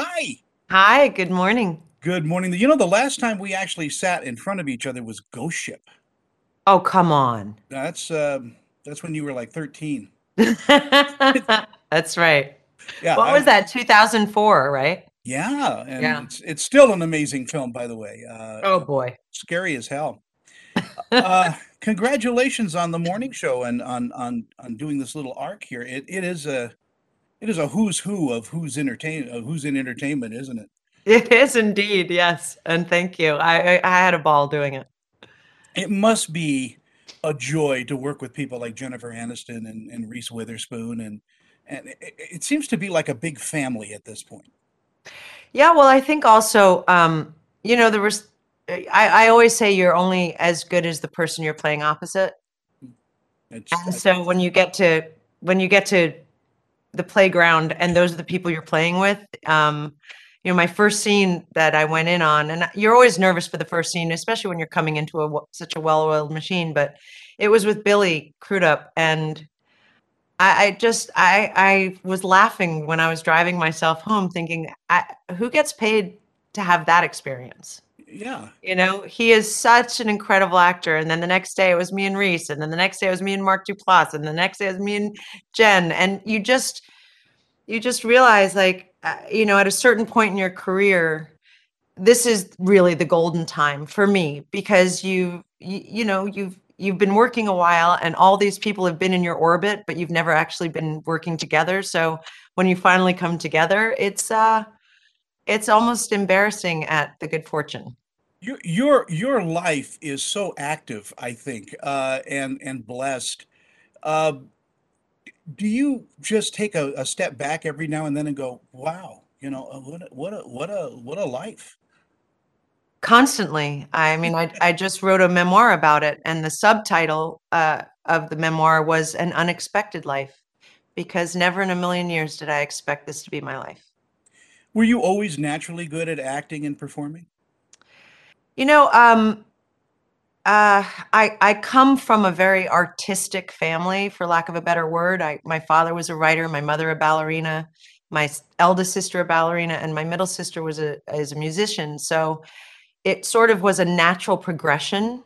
Hi. Hi, good morning. Good morning. You know, the last time we actually sat in front of each other was Ghost Ship. Oh, come on. That's when you were like 13. That's right. Yeah. What was that? 2004, right? Yeah. And yeah. It's still an amazing film, by the way. Oh, boy. Scary as hell. Congratulations on The Morning Show and on doing this little arc here. It is a who's who of who's in entertainment, isn't it? It is indeed, yes. And thank you. I had a ball doing it. It must be a joy to work with people like Jennifer Aniston and Reese Witherspoon, and it seems to be like a big family at this point. Yeah, well, I think also, you know, there was. I always say you're only as good as the person you're playing opposite. So when you get to the playground and those are the people you're playing with, you know, my first scene that I went in on, and you're always nervous for the first scene, especially when you're coming into such a well-oiled machine, but it was with Billy Crudup, and I was laughing when I was driving myself home thinking, who gets paid to have that experience? Yeah. You know, he is such an incredible actor. And then the next day it was me and Reese. And then the next day it was me and Mark Duplass. And the next day it was me and Jen. And you just realize, like, you know, at a certain point in your career, this is really the golden time for me, because you've been working a while and all these people have been in your orbit, but you've never actually been working together. So when you finally come together, it's almost embarrassing at the good fortune. Your life is so active, I think, and blessed. Do you just take a step back every now and then and go, wow, you know, what a life? Constantly. I mean, I just wrote a memoir about it, and the subtitle of the memoir was An Unexpected Life, because never in a million years did I expect this to be my life. Were you always naturally good at acting and performing? You know, I come from a very artistic family, for lack of a better word. My father was a writer, my mother a ballerina, my eldest sister a ballerina, and my middle sister is a musician. So it sort of was a natural progression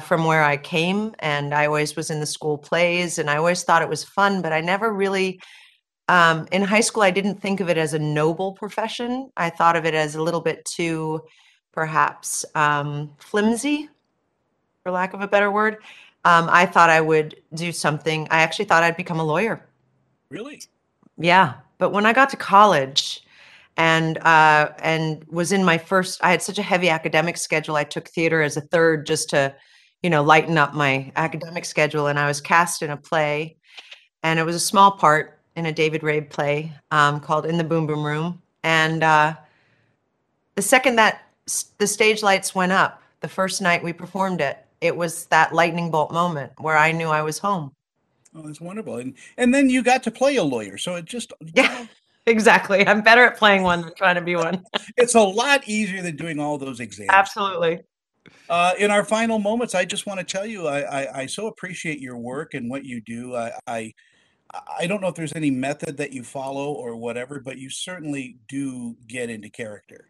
from where I came, and I always was in the school plays, and I always thought it was fun, but I never really... in high school, I didn't think of it as a noble profession. I thought of it as a little bit too, perhaps, flimsy, for lack of a better word. I thought I would do something. I actually thought I'd become a lawyer. Really? Yeah. But when I got to college and was in my first, I had such a heavy academic schedule. I took theater as a third just to, you know, lighten up my academic schedule. And I was cast in a play, and it was a small part in a David Rabe play called In the Boom Boom Room. And the second that the stage lights went up, the first night we performed it, it was that lightning bolt moment where I knew I was home. Oh, that's wonderful. And then you got to play a lawyer. So it just... Yeah, exactly. I'm better at playing one than trying to be one. It's a lot easier than doing all those exams. Absolutely. In our final moments, I just want to tell you, I so appreciate your work and what you do. I don't know if there's any method that you follow or whatever, but you certainly do get into character.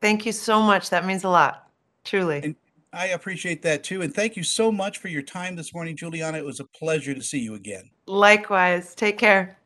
Thank you so much. That means a lot, truly. And I appreciate that too. And thank you so much for your time this morning, Juliana. It was a pleasure to see you again. Likewise. Take care.